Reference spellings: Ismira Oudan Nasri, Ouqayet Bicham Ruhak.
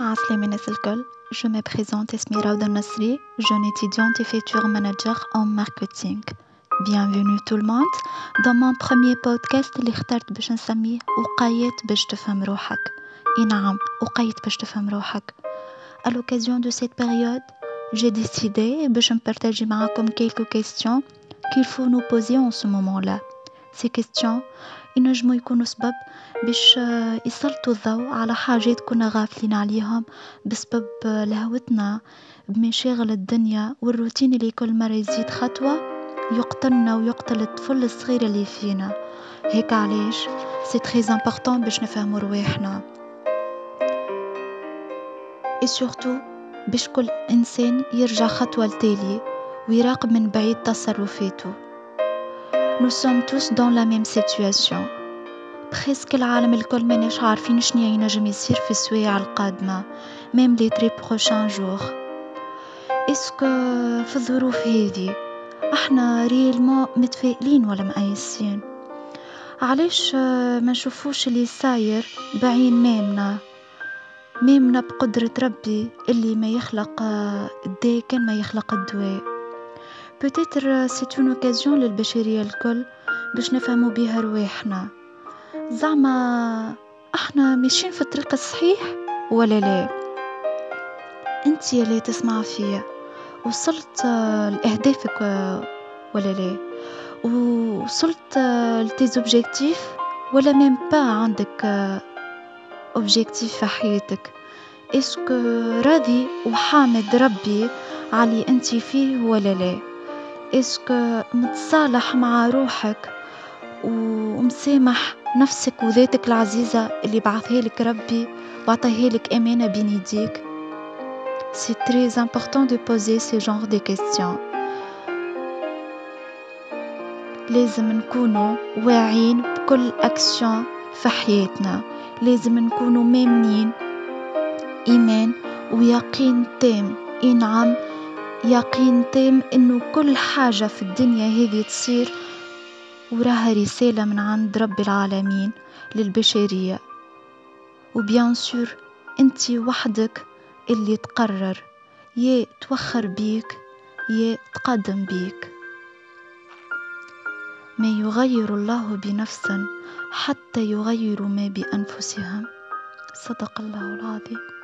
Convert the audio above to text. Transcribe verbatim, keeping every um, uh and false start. Assalam alaikum alaikum, je me présente Ismira Oudan Nasri, jeune étudiante et future manager en marketing. Bienvenue tout le monde dans mon premier podcast اللي اخترت باش نسميه Ouqayet Bicham Ruhak. Et naam, Ouqayet Bicham Ruhak. À l'occasion de cette période, j'ai décidé باش نpartager معاكم quelques questions qu'il faut nous poser en ce moment-là. Ces questions ينجموا يكونوا سبب باش يسلطوا الضوء على حاجات كنا غافلين عليهم بسبب لهوتنا بمشاغل الدنيا والروتين اللي كل مرة يزيد خطوة يقتلنا ويقتل الطفل الصغير اللي فينا. هيك علاش سي تري امبورطون باش نفهموا رواحنا اي سورتو باش كل انسان يرجع خطوة لتالي ويراقب من بعيد تصرفاته. Nous sommes tous dans la même situation. Presque العالم الكل ماناش عارفين شنو ينجم يصير في السوايع القادمة même les très prochains jours. Est-ce que في الظروف هذه احنا ريالمون متفائلين ولا مأيسين؟ علاش ما نشوفوش اللي صاير بعين مامنا مامنا بقدرة ربي اللي ما يخلق الداء كان ما يخلق الدواء. Peut-être c'est une occasion للبشرية الكل باش نفهموا بها رواحنا. زعما احنا ماشيين في الطريق الصحيح ولا لا؟ انت اللي تسمع فيا وصلت لاهدافك ولا لا؟ وصلت لتيز اوبجيكتيف ولا ميم با عندك اوبجيكتيف في حياتك؟ اسكو راضي وحامد ربي علي انت فيه ولا لا؟ اسكو متصالح مع روحك ومسامح نفسك وذاتك العزيزة اللي بعثها لك ربي وعطاها لك أمانة بين يديك. C'est très important de poser ce genre de questions. لازم نكونوا واعين بكل أكشن في حياتنا. لازم نكونوا مامنين إيمان ويقين تام. إنعم يقين تام انه كل حاجة في الدنيا هذه تصير وراها رسالة من عند رب العالمين للبشرية. وبيان سور انتي وحدك اللي تقرر يا توخر بيك يا تقدم بيك. ما يغير الله بنفسا حتى يغيروا ما بأنفسهم. صدق الله العظيم.